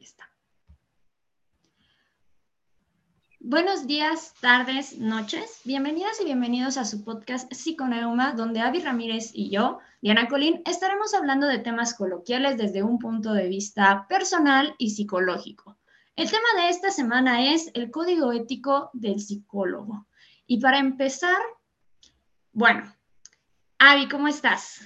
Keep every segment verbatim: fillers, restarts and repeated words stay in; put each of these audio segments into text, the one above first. lista. Buenos días, tardes, noches. Bienvenidas y bienvenidos a su podcast Psiconeuma, donde Avi Ramírez y yo, Diana Colín, estaremos hablando de temas coloquiales desde un punto de vista personal y psicológico. El tema de esta semana es el código ético del psicólogo. Y para empezar, bueno, Avi, ¿cómo estás?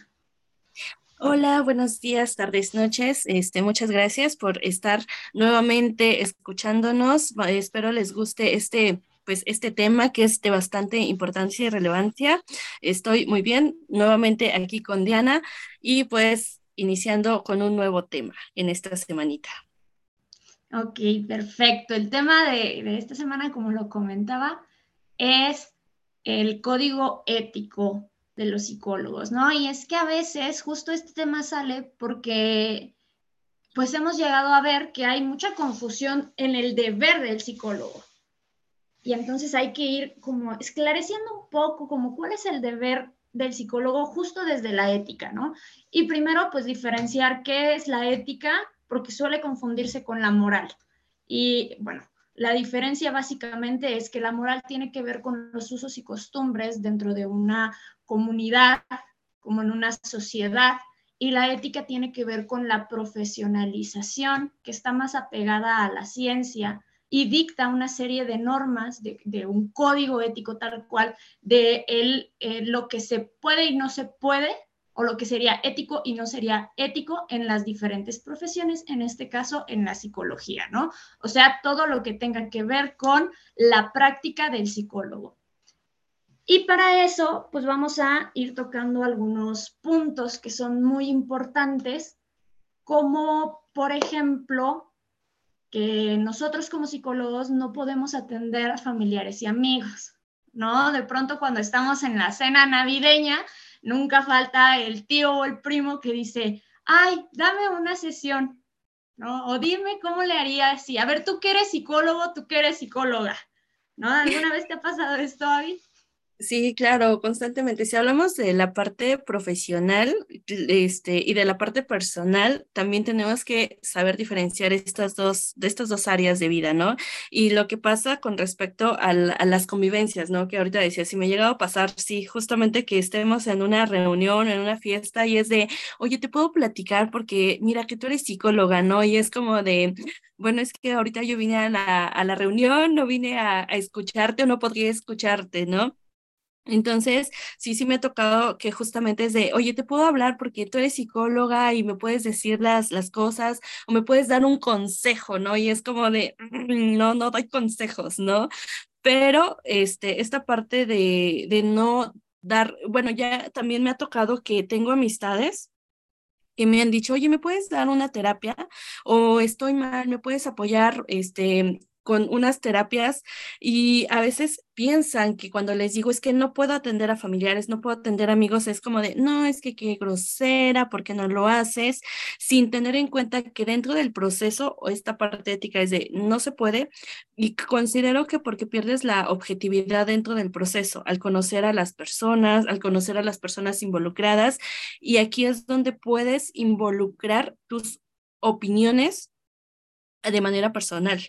Hola, buenos días, tardes, noches. Este, muchas gracias por estar nuevamente escuchándonos. Espero les guste este, pues, este tema que es de bastante importancia y relevancia. Estoy muy bien, nuevamente aquí con Diana y pues iniciando con un nuevo tema en esta semanita. Ok, perfecto. El tema de, de esta semana, como lo comentaba, es el código ético de los psicólogos, ¿no? Y es que a veces justo este tema sale porque pues hemos llegado a ver que hay mucha confusión en el deber del psicólogo. Y entonces hay que ir como esclareciendo un poco como cuál es el deber del psicólogo justo desde la ética, ¿no? Y primero pues diferenciar qué es la ética, porque suele confundirse con la moral. Y bueno, la diferencia básicamente es que la moral tiene que ver con los usos y costumbres dentro de una comunidad, como en una sociedad, y la ética tiene que ver con la profesionalización, que está más apegada a la ciencia y dicta una serie de normas, de, de un código ético tal cual, de el, eh, lo que se puede y no se puede, o lo que sería ético y no sería ético en las diferentes profesiones, en este caso en la psicología, ¿no? O sea, todo lo que tenga que ver con la práctica del psicólogo. Y para eso, pues vamos a ir tocando algunos puntos que son muy importantes, como por ejemplo, que nosotros como psicólogos no podemos atender a familiares y amigos, ¿no? De pronto cuando estamos en la cena navideña, nunca falta el tío o el primo que dice, ay, dame una sesión, ¿no? O dime cómo le haría así. A ver, tú que eres psicólogo, tú que eres psicóloga, ¿no? ¿Alguna vez te ha pasado esto, Avi? Sí, claro, constantemente. Si hablamos de la parte profesional, este, y de la parte personal, también tenemos que saber diferenciar estas dos, de estas dos áreas de vida, ¿no? Y lo que pasa con respecto a, la, a las convivencias, ¿no? Que ahorita decía, si me ha llegado a pasar, sí, justamente que estemos en una reunión, en una fiesta, y es de, oye, te puedo platicar porque mira que tú eres psicóloga, ¿no? Y es como de, bueno, es que ahorita yo vine a la, a la reunión, no vine a, a escucharte o no podría escucharte, ¿no? Entonces, sí, sí me ha tocado que justamente es de, oye, te puedo hablar porque tú eres psicóloga y me puedes decir las, las cosas o me puedes dar un consejo, ¿no? Y es como de, no, no doy consejos, ¿no? Pero este, esta parte de, de no dar, bueno, ya también me ha tocado que tengo amistades que me han dicho, oye, ¿me puedes dar una terapia? O estoy mal, ¿me puedes apoyar? Este... con unas terapias, y a veces piensan que cuando les digo es que no puedo atender a familiares, no puedo atender a amigos, es como de, no, es que qué grosera, ¿por qué no lo haces? Sin tener en cuenta que dentro del proceso o esta parte ética es de, no se puede, y considero que porque pierdes la objetividad dentro del proceso, al conocer a las personas, al conocer a las personas involucradas, y aquí es donde puedes involucrar tus opiniones de manera personal.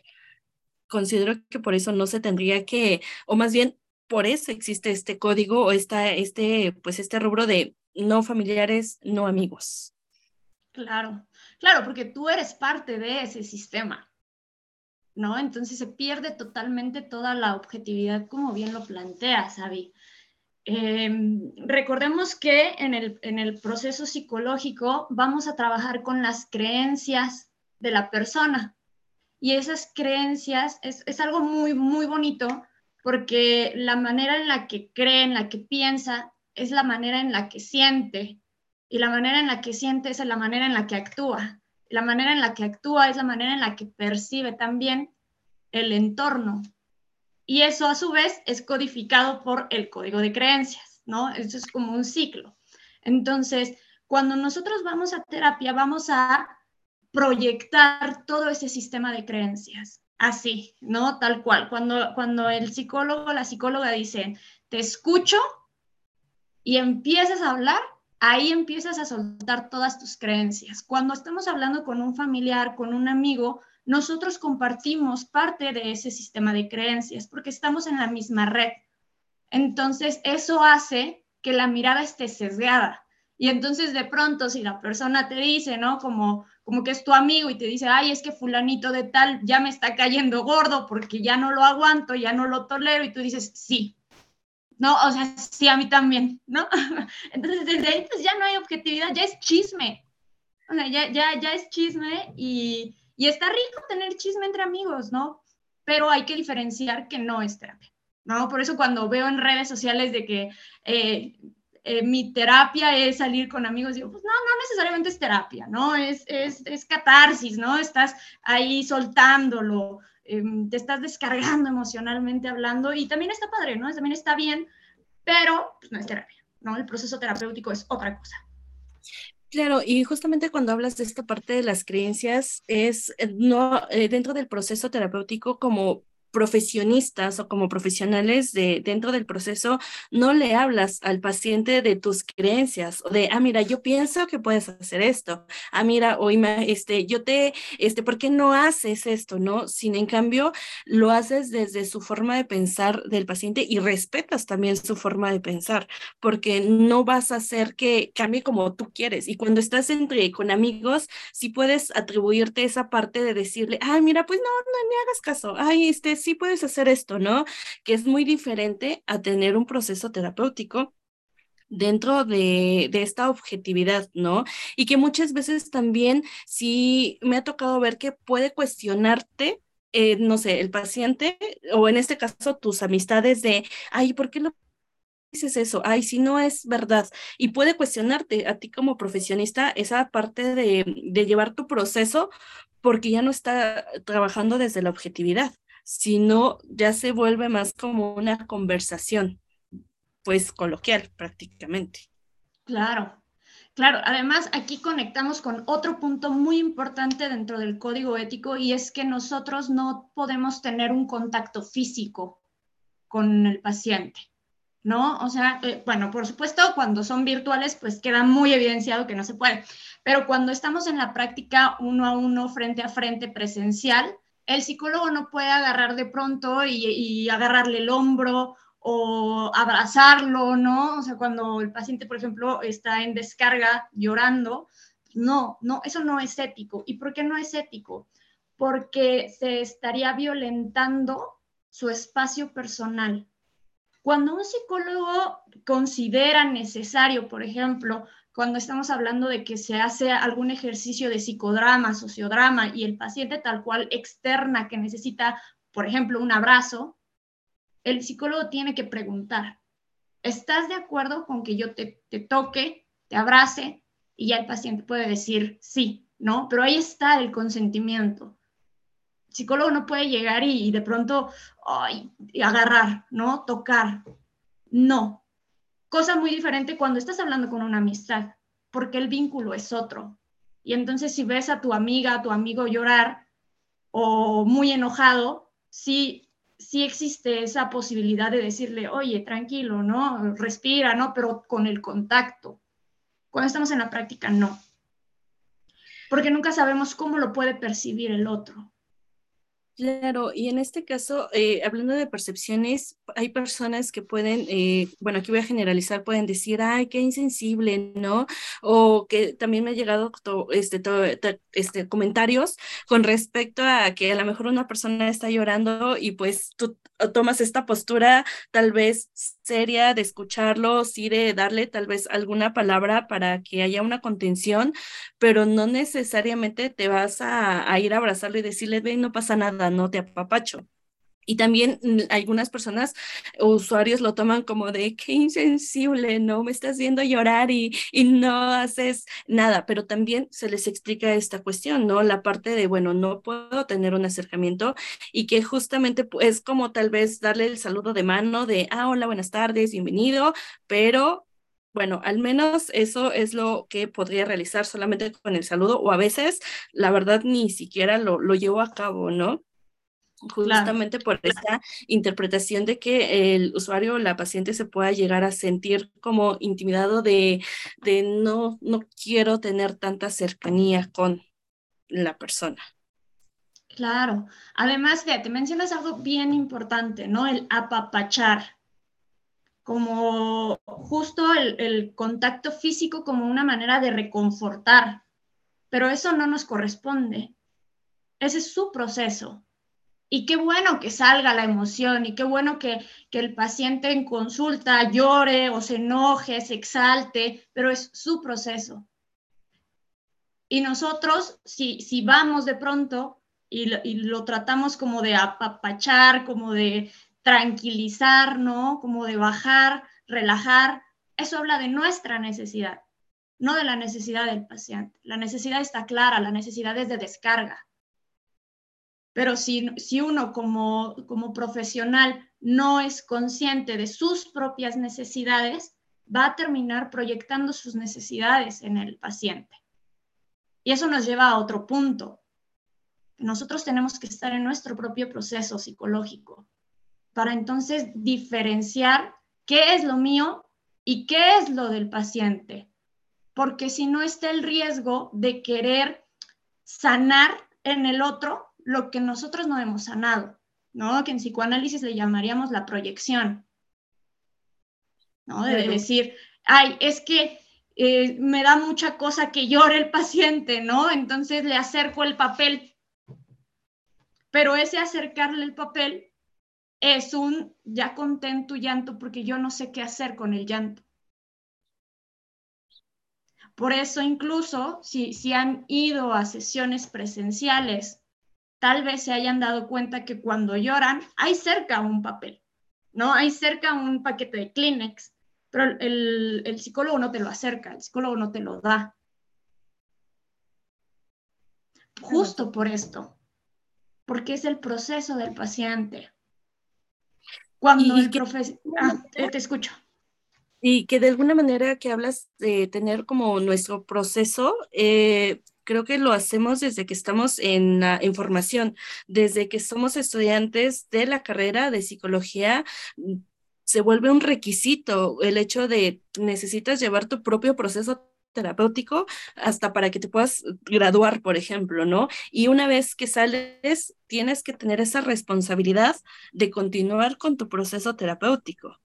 Considero que por eso no se tendría que, o más bien por eso existe este código o esta, este, pues este rubro de no familiares, no amigos. Claro, claro, porque tú eres parte de ese sistema, ¿no? Entonces se pierde totalmente toda la objetividad, como bien lo planteas, Avi. Eh, recordemos que en el, en el proceso psicológico vamos a trabajar con las creencias de la persona. Y esas creencias es, es algo muy, muy bonito, porque la manera en la que cree, en la que piensa, es la manera en la que siente. Y la manera en la que siente es la manera en la que actúa. La manera en la que actúa es la manera en la que percibe también el entorno. Y eso, a su vez, es codificado por el código de creencias, ¿no? Eso es como un ciclo. Entonces, cuando nosotros vamos a terapia, vamos a proyectar todo ese sistema de creencias, así, ¿no? Tal cual. Cuando, cuando el psicólogo o la psicóloga dicen, te escucho y empiezas a hablar, ahí empiezas a soltar todas tus creencias. Cuando estamos hablando con un familiar, con un amigo, nosotros compartimos parte de ese sistema de creencias porque estamos en la misma red. Entonces, eso hace que la mirada esté sesgada. Y entonces, de pronto, si la persona te dice, ¿no? Como, como que es tu amigo y te dice, ay, es que fulanito de tal ya me está cayendo gordo porque ya no lo aguanto, ya no lo tolero. Y tú dices, sí. No, o sea, sí, a mí también, ¿no? Entonces, desde ahí pues, ya no hay objetividad, ya es chisme. O sea, ya, ya, ya es chisme y, y está rico tener chisme entre amigos, ¿no? Pero hay que diferenciar que no es terapia, ¿no? Por eso cuando veo en redes sociales de que eh, eh, mi terapia es salir con amigos, digo, pues no, no necesariamente es terapia, ¿no? Es, es, es catarsis, ¿no? Estás ahí soltándolo, eh, te estás descargando emocionalmente hablando y también está padre, ¿no? También está bien, pero pues, no es terapia, ¿no? El proceso terapéutico es otra cosa. Claro, y justamente cuando hablas de esta parte de las creencias, es no eh, dentro del proceso terapéutico como profesionistas o como profesionales de dentro del proceso, no le hablas al paciente de tus creencias o de, ah, mira, yo pienso que puedes hacer esto, ah, mira, o este, yo te, este, ¿por qué no haces esto, no? Sin en cambio, lo haces desde su forma de pensar del paciente y respetas también su forma de pensar, porque no vas a hacer que cambie como tú quieres. Y cuando estás entre, con amigos, sí puedes atribuirte esa parte de decirle, ah, mira, pues no, no me hagas caso, ay, este, sí puedes hacer esto, ¿no? Que es muy diferente a tener un proceso terapéutico dentro de, de esta objetividad, ¿no? Y que muchas veces también sí me ha tocado ver que puede cuestionarte, eh, no sé, el paciente o en este caso tus amistades de, ay, ¿por qué lo dices eso? Ay, si no es verdad. Y puede cuestionarte a ti como profesionista esa parte de, de llevar tu proceso porque ya no está trabajando desde la objetividad, sino ya se vuelve más como una conversación, pues coloquial prácticamente. Claro, claro. Además, aquí conectamos con otro punto muy importante dentro del código ético y es que nosotros no podemos tener un contacto físico con el paciente, ¿no? O sea, eh, bueno, por supuesto, cuando son virtuales, pues queda muy evidenciado que no se puede, pero cuando estamos en la práctica uno a uno, frente a frente, presencial, el psicólogo no puede agarrar de pronto y, y agarrarle el hombro o abrazarlo, ¿no? O sea, cuando el paciente, por ejemplo, está en descarga llorando, no, no, eso no es ético. ¿Y por qué no es ético? Porque se estaría violentando su espacio personal. Cuando un psicólogo considera necesario, por ejemplo, cuando estamos hablando de que se hace algún ejercicio de psicodrama, sociodrama, y el paciente tal cual externa que necesita, por ejemplo, un abrazo, el psicólogo tiene que preguntar, ¿estás de acuerdo con que yo te, te toque, te abrace? Y ya el paciente puede decir sí, ¿no? Pero ahí está el consentimiento. El psicólogo no puede llegar y, y de pronto ay, y agarrar, ¿no? Tocar. No. Cosa muy diferente cuando estás hablando con una amistad, porque el vínculo es otro. Y entonces si ves a tu amiga, a tu amigo llorar o muy enojado, sí, sí existe esa posibilidad de decirle, oye, tranquilo, ¿no? Respira, ¿no? Pero con el contacto. Cuando estamos en la práctica, no. Porque nunca sabemos cómo lo puede percibir el otro. Claro, y en este caso, eh, hablando de percepciones, hay personas que pueden, eh, bueno, aquí voy a generalizar, pueden decir, ay, qué insensible, ¿no? O que también me ha llegado to, este, to, to, este, comentarios con respecto a que a lo mejor una persona está llorando y pues tú tomas esta postura tal vez seria de escucharlo, sí de darle tal vez alguna palabra para que haya una contención, pero no necesariamente te vas a, a ir a abrazarlo y decirle, ve, no pasa nada, no te apapacho. Y también algunas personas o usuarios lo toman como de qué insensible, no me estás viendo llorar y, y no haces nada, pero también se les explica esta cuestión, ¿no? La parte de, bueno, no puedo tener un acercamiento y que justamente es como tal vez darle el saludo de mano de, ah, hola, buenas tardes, bienvenido, pero bueno, al menos eso es lo que podría realizar solamente con el saludo o a veces, la verdad, ni siquiera lo, lo llevo a cabo, ¿no? Justamente por esta interpretación de que el usuario o la paciente se pueda llegar a sentir como intimidado de, de no, no quiero tener tanta cercanía con la persona. Claro. Además, fíjate, mencionas algo bien importante, ¿no? El apapachar. Como justo el, el contacto físico como una manera de reconfortar. Pero eso no nos corresponde. Ese es su proceso. Y qué bueno que salga la emoción y qué bueno que, que el paciente en consulta llore o se enoje, se exalte, pero es su proceso. Y nosotros, si, si vamos de pronto y lo, y lo tratamos como de apapachar, como de tranquilizar, ¿no? Como de bajar, relajar, eso habla de nuestra necesidad, no de la necesidad del paciente. La necesidad está clara, la necesidad es de descarga. Pero si, si uno como, como profesional no es consciente de sus propias necesidades, va a terminar proyectando sus necesidades en el paciente. Y eso nos lleva a otro punto. Nosotros tenemos que estar en nuestro propio proceso psicológico para entonces diferenciar qué es lo mío y qué es lo del paciente. Porque si no está el riesgo de querer sanar en el otro lo que nosotros no hemos sanado, ¿no? Que en psicoanálisis le llamaríamos la proyección, ¿no? De Pero, decir, ay, es que eh, me da mucha cosa que llore el paciente, ¿no? Entonces le acerco el papel. Pero ese acercarle el papel es un ya contén tu llanto porque yo no sé qué hacer con el llanto. Por eso incluso si, si han ido a sesiones presenciales, tal vez se hayan dado cuenta que cuando lloran hay cerca un papel, ¿no? Hay cerca un paquete de Kleenex, pero el, el psicólogo no te lo acerca, el psicólogo no te lo da. Justo por esto, porque es el proceso del paciente. Cuando el profesor... Ah, te escucho. Y que de alguna manera que hablas de tener como nuestro proceso... Eh, Creo que lo hacemos desde que estamos en, en formación, desde que somos estudiantes de la carrera de psicología. Se vuelve un requisito el hecho de necesitas llevar tu propio proceso terapéutico hasta para que te puedas graduar, por ejemplo, ¿no? Y una vez que sales, tienes que tener esa responsabilidad de continuar con tu proceso terapéutico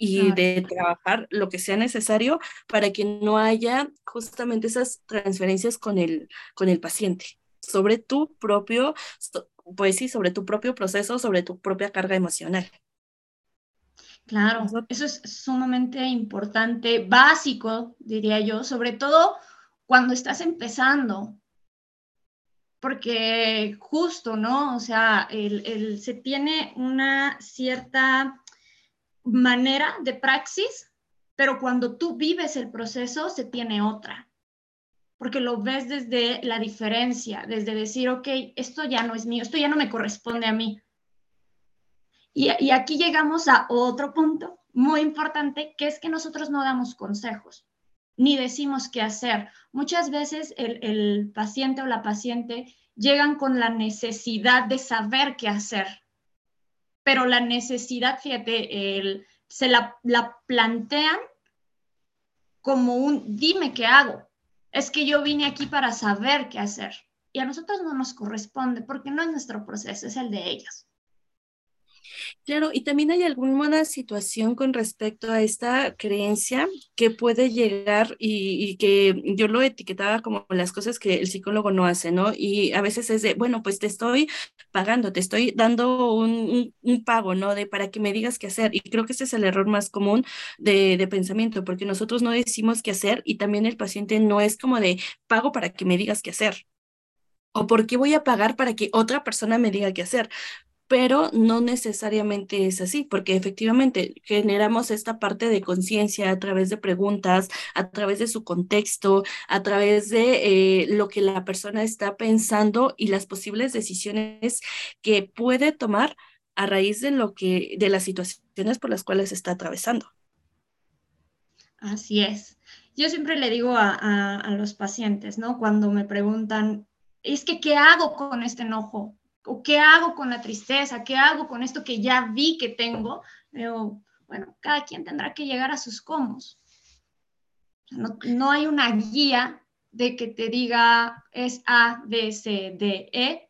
y de trabajar lo que sea necesario para que no haya justamente esas transferencias con el, con el paciente, sobre tu propio, pues sí, sobre tu propio proceso, sobre tu propia carga emocional. Claro, eso es sumamente importante, básico, diría yo, sobre todo cuando estás empezando, porque justo, ¿no? O sea, el, el, se tiene una cierta... manera de praxis, pero cuando tú vives el proceso se tiene otra, porque lo ves desde la diferencia, desde decir, ok, esto ya no es mío, esto ya no me corresponde a mí. Y, y aquí llegamos a otro punto muy importante, que es que nosotros no damos consejos, ni decimos qué hacer. Muchas veces el, el paciente o la paciente llegan con la necesidad de saber qué hacer. Pero la necesidad, fíjate, el, se la, la plantean como un dime qué hago. Es que yo vine aquí para saber qué hacer. Y a nosotros no nos corresponde porque no es nuestro proceso, es el de ellos. Claro, y también hay alguna situación con respecto a esta creencia que puede llegar y, y que yo lo etiquetaba como las cosas que el psicólogo no hace, ¿no? Y a veces es de, bueno, pues te estoy pagando, te estoy dando un, un, un pago, ¿no? De para que me digas qué hacer. Y creo que ese es el error más común de, de pensamiento, porque nosotros no decimos qué hacer y también el paciente no es como de pago para que me digas qué hacer. ¿O por qué voy a pagar para que otra persona me diga qué hacer? Pero no necesariamente es así, porque efectivamente generamos esta parte de conciencia a través de preguntas, a través de su contexto, a través de eh, lo que la persona está pensando y las posibles decisiones que puede tomar a raíz de lo que, de las situaciones por las cuales está atravesando. Así es. Yo siempre le digo a, a, a los pacientes, ¿no? Cuando me preguntan, es que ¿qué hago con este enojo? ¿O qué hago con la tristeza? ¿Qué hago con esto que ya vi que tengo? Pero, bueno, cada quien tendrá que llegar a sus cómos. No, no hay una guía de que te diga es A, B, C, D, E,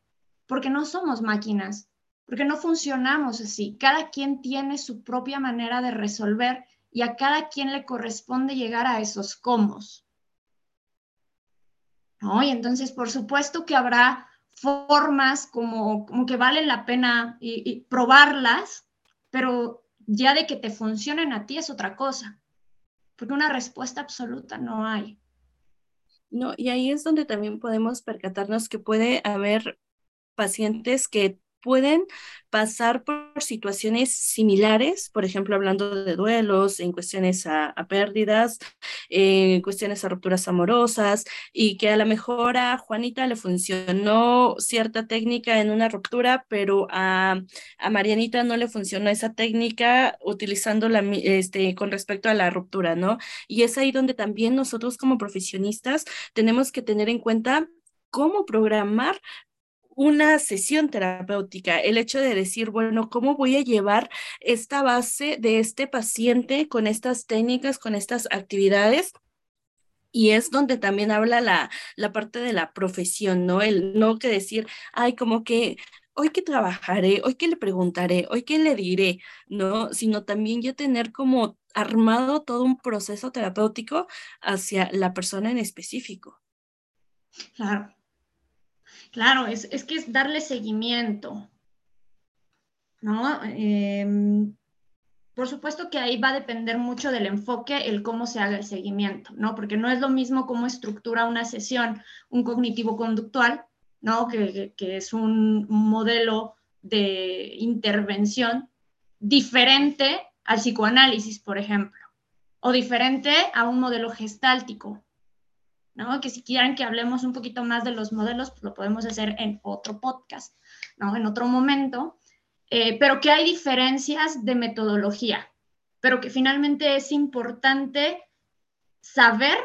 porque no somos máquinas, porque no funcionamos así. Cada quien tiene su propia manera de resolver y a cada quien le corresponde llegar a esos comos, ¿no? Y entonces, por supuesto que habrá formas como, como que valen la pena y, y probarlas, pero ya de que te funcionen a ti es otra cosa, porque una respuesta absoluta no hay. No, y ahí es donde también podemos percatarnos que puede haber pacientes que pueden pasar por situaciones similares, por ejemplo, hablando de duelos, en cuestiones a, a pérdidas, en eh, cuestiones a rupturas amorosas, y que a lo mejor a Juanita le funcionó cierta técnica en una ruptura, pero a, a Marianita no le funcionó esa técnica utilizando la, este, con respecto a la ruptura, ¿no? Y es ahí donde también nosotros como profesionistas tenemos que tener en cuenta cómo programar una sesión terapéutica, el hecho de decir, bueno, ¿cómo voy a llevar esta base de este paciente con estas técnicas, con estas actividades? Y es donde también habla la, la parte de la profesión, ¿no? El no que decir, ay, como que hoy que trabajaré, hoy que le preguntaré, hoy que le diré, ¿no? Sino también ya tener como armado todo un proceso terapéutico hacia la persona en específico. Claro. Claro, es, es que es darle seguimiento, ¿no? Eh, por supuesto que ahí va a depender mucho del enfoque, el cómo se haga el seguimiento, ¿no? Porque no es lo mismo cómo estructura una sesión un cognitivo-conductual, ¿no? Que, que, que es un modelo de intervención diferente al psicoanálisis, por ejemplo, o diferente a un modelo gestáltico, ¿no? Que si quieran que hablemos un poquito más de los modelos, pues lo podemos hacer en otro podcast, ¿no? En otro momento, eh, pero que hay diferencias de metodología, pero que finalmente es importante saber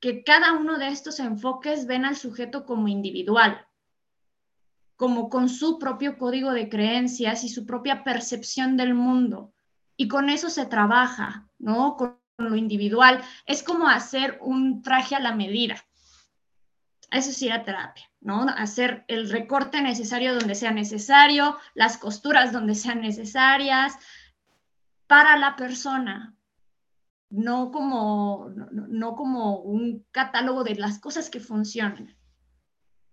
que cada uno de estos enfoques ven al sujeto como individual, como con su propio código de creencias y su propia percepción del mundo, y con eso se trabaja, ¿no? Con lo individual, es como hacer un traje a la medida. Eso sí era terapia, ¿no? Hacer el recorte necesario donde sea necesario, las costuras donde sean necesarias, para la persona, no como, no, no como un catálogo de las cosas que funcionan.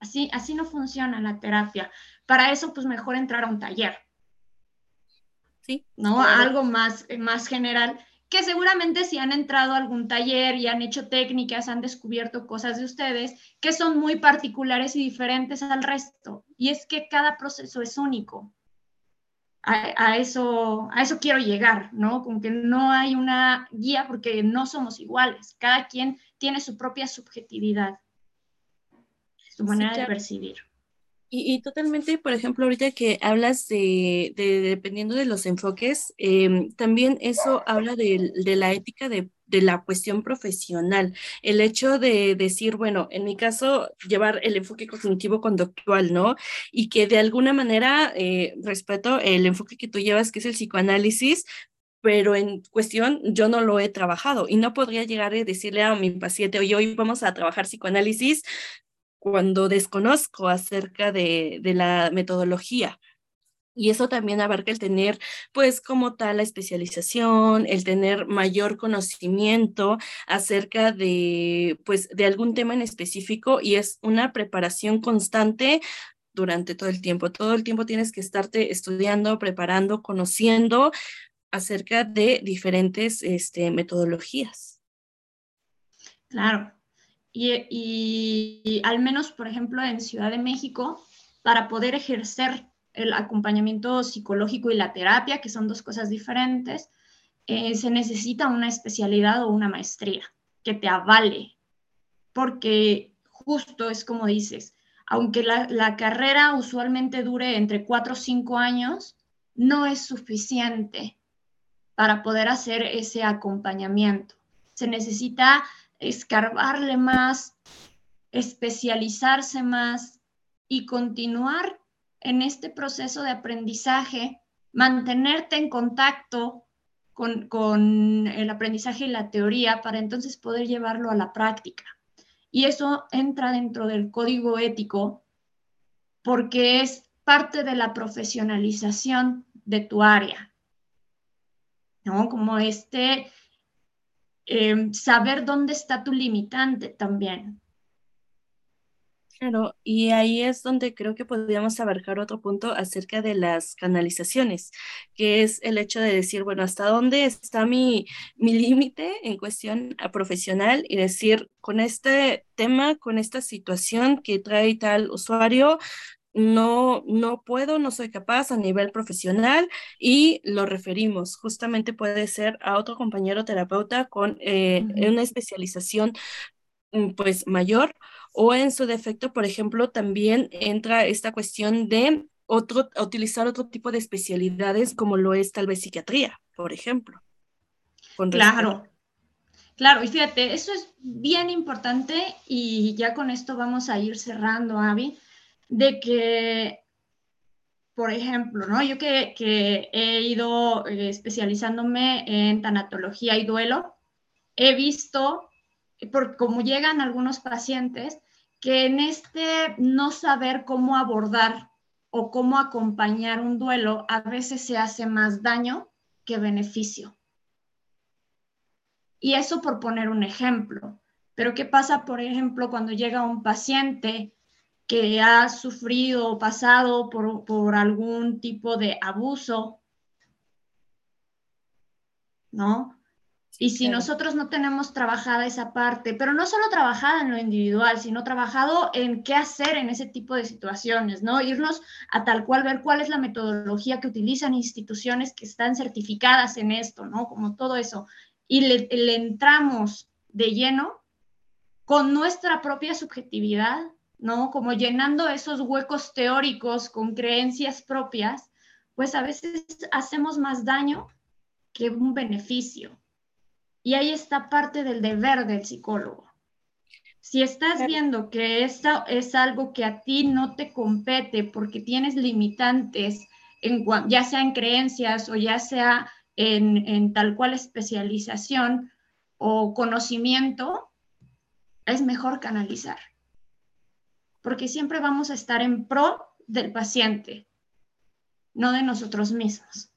Así, así no funciona la terapia. Para eso, pues mejor entrar a un taller, ¿sí? ¿No? Claro. Algo más, más general, que seguramente si han entrado a algún taller y han hecho técnicas, han descubierto cosas de ustedes que son muy particulares y diferentes al resto. Y es que cada proceso es único. A, a, eso, a eso quiero llegar, ¿no? Como que no hay una guía porque no somos iguales. Cada quien tiene su propia subjetividad, su manera sí, claro. de percibir. Y, y totalmente, por ejemplo, ahorita que hablas de, de, de dependiendo de los enfoques, eh, también eso habla de, de la ética de, de la cuestión profesional. El hecho de decir, bueno, en mi caso, llevar el enfoque cognitivo-conductual, ¿no? Y que de alguna manera eh, respeto el enfoque que tú llevas, que es el psicoanálisis, pero en cuestión yo no lo he trabajado y no podría llegar a decirle a mi paciente, oye, hoy vamos a trabajar psicoanálisis, cuando desconozco acerca de, de la metodología. Y eso también abarca el tener, pues, como tal, la especialización, el tener mayor conocimiento acerca de, pues, de algún tema en específico, y es una preparación constante durante todo el tiempo. Todo el tiempo tienes que estarte estudiando, preparando, conociendo acerca de diferentes este, metodologías. Claro. Y, y, y al menos, por ejemplo, en Ciudad de México, para poder ejercer el acompañamiento psicológico y la terapia, que son dos cosas diferentes, eh, se necesita una especialidad o una maestría que te avale, porque justo es como dices, aunque la, la carrera usualmente dure entre cuatro o cinco años, no es suficiente para poder hacer ese acompañamiento. Se necesita escarbarle más, especializarse más y continuar en este proceso de aprendizaje, mantenerte en contacto con, con el aprendizaje y la teoría para entonces poder llevarlo a la práctica. Y eso entra dentro del código ético porque es parte de la profesionalización de tu área, ¿no? Como este eh, saber dónde está tu limitante también. Claro, y ahí es donde creo que podríamos abarcar otro punto acerca de las canalizaciones, que es el hecho de decir, bueno, ¿hasta dónde está mi mi límite en cuestión a profesional? Y decir, con este tema, con esta situación que trae tal usuario, no, no puedo, no soy capaz a nivel profesional, y lo referimos. Justamente puede ser a otro compañero terapeuta con eh, uh-huh. una especialización pues mayor, o en su defecto, por ejemplo, también entra esta cuestión de otro, utilizar otro tipo de especialidades, como lo es tal vez psiquiatría, por ejemplo. Claro, claro, y fíjate, eso es bien importante, y ya con esto vamos a ir cerrando, Avi, de que, por ejemplo, ¿no? Yo que, que he ido especializándome en tanatología y duelo, he visto... Porque como llegan algunos pacientes que en este no saber cómo abordar o cómo acompañar un duelo, a veces se hace más daño que beneficio. Y eso por poner un ejemplo. Pero ¿qué pasa, por ejemplo, cuando llega un paciente que ha sufrido o pasado por, por algún tipo de abuso? ¿No? Y si nosotros no tenemos trabajada esa parte, pero no solo trabajada en lo individual, sino trabajado en qué hacer en ese tipo de situaciones, ¿no? Irnos a tal cual, ver cuál es la metodología que utilizan instituciones que están certificadas en esto, ¿no? Como todo eso. Y le, le entramos de lleno con nuestra propia subjetividad, ¿no? Como llenando esos huecos teóricos con creencias propias, pues a veces hacemos más daño que un beneficio. Y ahí está parte del deber del psicólogo. Si estás viendo que esto es algo que a ti no te compete porque tienes limitantes, en, ya sea en creencias o ya sea en, en tal cual especialización o conocimiento, es mejor canalizar. Porque siempre vamos a estar en pro del paciente, no de nosotros mismos.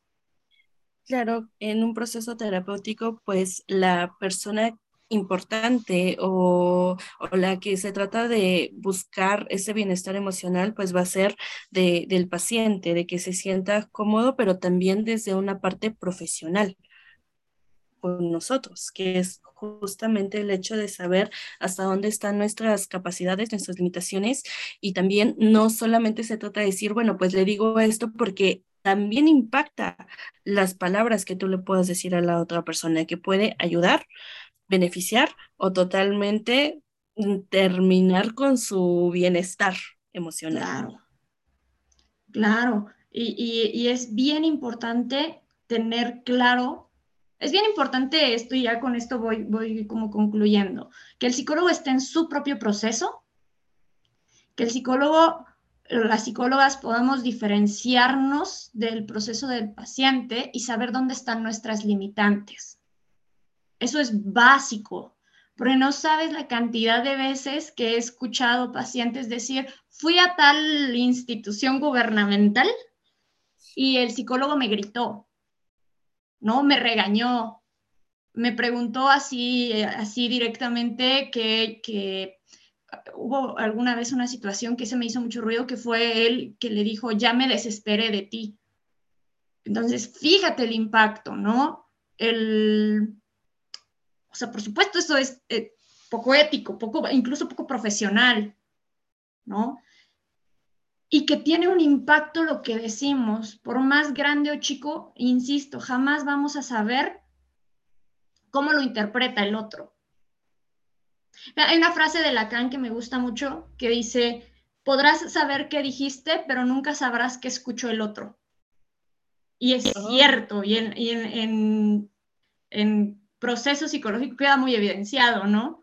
Claro, en un proceso terapéutico, pues la persona importante o, o la que se trata de buscar ese bienestar emocional, pues va a ser de, del paciente, de que se sienta cómodo, pero también desde una parte profesional con nosotros, que es justamente el hecho de saber hasta dónde están nuestras capacidades, nuestras limitaciones, y también no solamente se trata de decir, bueno, pues le digo esto porque... también impacta las palabras que tú le puedas decir a la otra persona, que puede ayudar, beneficiar o totalmente terminar con su bienestar emocional. Claro, claro. Y, y, y es bien importante tener claro, es bien importante esto, y ya con esto voy, voy como concluyendo, que el psicólogo esté en su propio proceso, que el psicólogo... las psicólogas podamos diferenciarnos del proceso del paciente y saber dónde están nuestras limitantes. Eso es básico, porque no sabes la cantidad de veces que he escuchado pacientes decir, fui a tal institución gubernamental y el psicólogo me gritó, ¿no? Me regañó, me preguntó así, así directamente que... que hubo alguna vez una situación que se me hizo mucho ruido, que fue él que le dijo, ya me desesperé de ti. Entonces, fíjate el impacto, ¿no? El, o sea, por supuesto, eso es eh, poco ético, poco, incluso poco profesional, ¿no? Y que tiene un impacto lo que decimos, por más grande o chico, insisto, jamás vamos a saber cómo lo interpreta el otro. Hay una frase de Lacan que me gusta mucho, que dice, podrás saber qué dijiste, pero nunca sabrás qué escuchó el otro. Y es oh. cierto, y, en, y en, en, en proceso psicológico queda muy evidenciado, ¿no?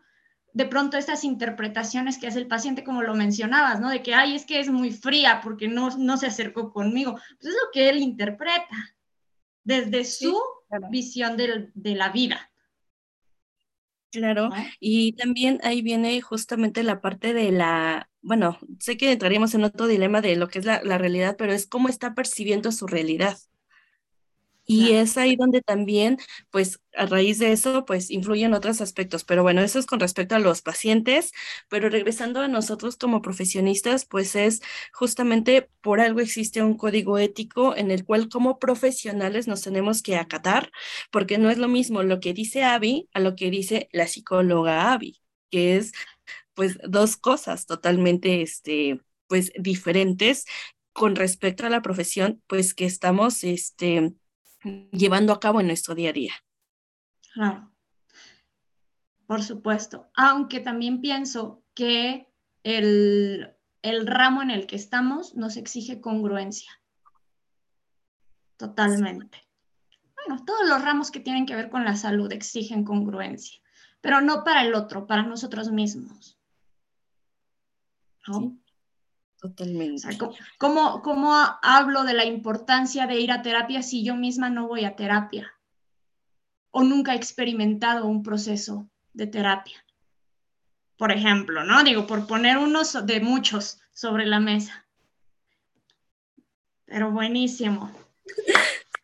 De pronto estas interpretaciones que hace el paciente, como lo mencionabas, ¿no? De que, ay, es que es muy fría porque no, no se acercó conmigo. Pues es lo que él interpreta desde su sí, claro. visión de, de la vida. Claro, y también ahí viene justamente la parte de la bueno, sé que entraríamos en otro dilema de lo que es la, la realidad, pero es cómo está percibiendo su realidad. Y claro, es ahí donde también, pues, a raíz de eso, pues, influyen otros aspectos. Pero bueno, eso es con respecto a los pacientes, pero regresando a nosotros como profesionistas, pues es justamente por algo existe un código ético en el cual como profesionales nos tenemos que acatar, porque no es lo mismo lo que dice Avi a lo que dice la psicóloga Avi, que es, pues, dos cosas totalmente, este, pues, diferentes con respecto a la profesión, pues, que estamos, este... llevando a cabo en nuestro día a día. Claro, por supuesto. Aunque también pienso que el, el ramo en el que estamos nos exige congruencia. Totalmente. Sí. Bueno, todos los ramos que tienen que ver con la salud exigen congruencia, pero no para el otro, para nosotros mismos. ¿No? Sí. Totalmente. O sea, ¿cómo, cómo, ¿Cómo hablo de la importancia de ir a terapia si yo misma no voy a terapia? O nunca he experimentado un proceso de terapia. Por ejemplo, ¿no? Digo, por poner unos de muchos sobre la mesa. Pero buenísimo.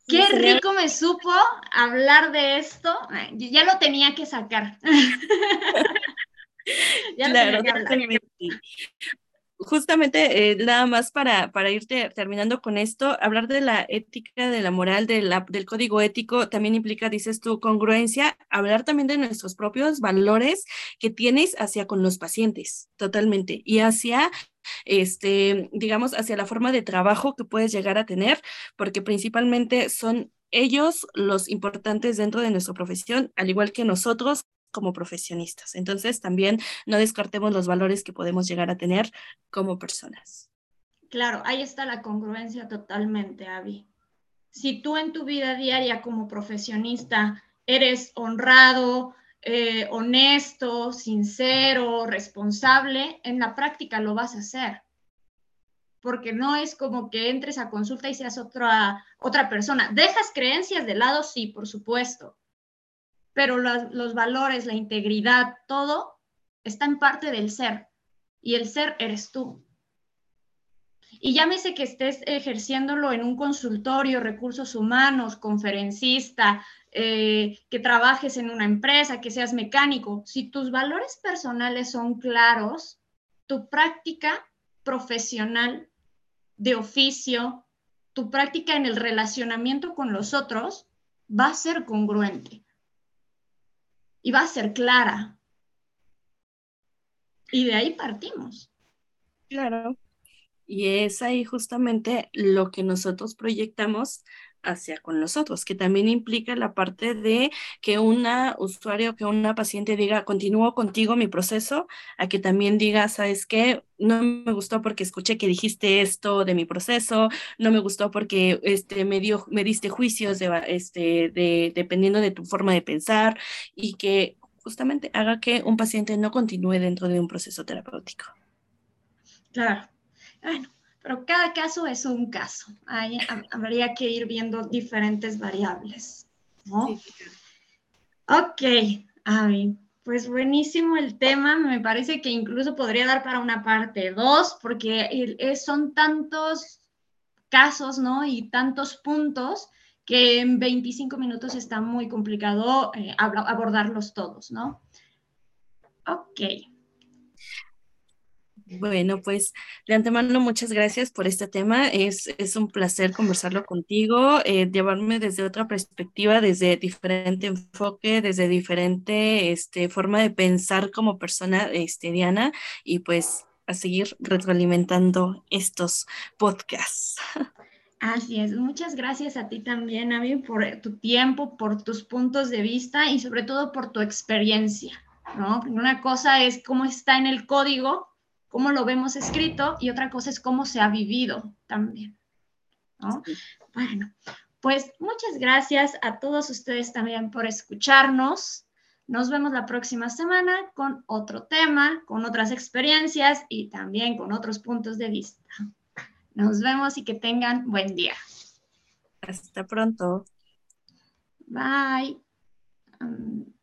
Qué rico me supo hablar de esto. Ya lo tenía que sacar. ya lo claro, tenía que hablar. Justamente, eh, nada más para, para irte terminando con esto, hablar de la ética, de la moral, de la, del código ético, también implica, dices tú, congruencia, hablar también de nuestros propios valores que tienes hacia con los pacientes, totalmente, y hacia, este, digamos, hacia la forma de trabajo que puedes llegar a tener, porque principalmente son ellos los importantes dentro de nuestra profesión, al igual que nosotros como profesionistas. Entonces, también no descartemos los valores que podemos llegar a tener como personas. Claro, ahí está la congruencia totalmente, Avi. Si tú en tu vida diaria como profesionista eres honrado, eh, honesto, sincero, responsable, en la práctica lo vas a hacer. Porque no es como que entres a consulta y seas otra, otra persona. Dejas creencias de lado, sí, por supuesto. Pero los, los valores, la integridad, todo está en parte del ser. Y el ser eres tú. Y llámese que estés ejerciéndolo en un consultorio, recursos humanos, conferencista, eh, que trabajes en una empresa, que seas mecánico. Si tus valores personales son claros, tu práctica profesional de oficio, tu práctica en el relacionamiento con los otros va a ser congruente. Y va a ser clara. Y de ahí partimos. Claro. Y es ahí justamente lo que nosotros proyectamos hacia con nosotros, que también implica la parte de que una usuario, que una paciente diga, continúo contigo mi proceso, a que también diga, ¿sabes qué? No me gustó porque escuché que dijiste esto de mi proceso, no me gustó porque este, me, dio, me diste juicios de, este, de, dependiendo de tu forma de pensar, y que justamente haga que un paciente no continúe dentro de un proceso terapéutico. Claro. Bueno, pero cada caso es un caso. Ahí habría que ir viendo diferentes variables, ¿no? Sí, sí. Ok, Avi, pues buenísimo el tema. Me parece que incluso podría dar para una parte dos, porque son tantos casos, ¿no? Y tantos puntos que en veinticinco minutos está muy complicado eh, abordarlos todos, ¿no? Ok. Bueno, pues de antemano muchas gracias por este tema, es, es un placer conversarlo contigo, eh, llevarme desde otra perspectiva, desde diferente enfoque, desde diferente este, forma de pensar como persona, este, Diana, y pues a seguir retroalimentando estos podcasts. Así es, muchas gracias a ti también, Avi, por tu tiempo, por tus puntos de vista y sobre todo por tu experiencia, ¿no? Una cosa es cómo está en el código, cómo lo vemos escrito, y otra cosa es cómo se ha vivido también, ¿no? Sí. Bueno, pues muchas gracias a todos ustedes también por escucharnos. Nos vemos la próxima semana con otro tema, con otras experiencias y también con otros puntos de vista. Nos vemos y que tengan buen día. Hasta pronto. Bye. Um,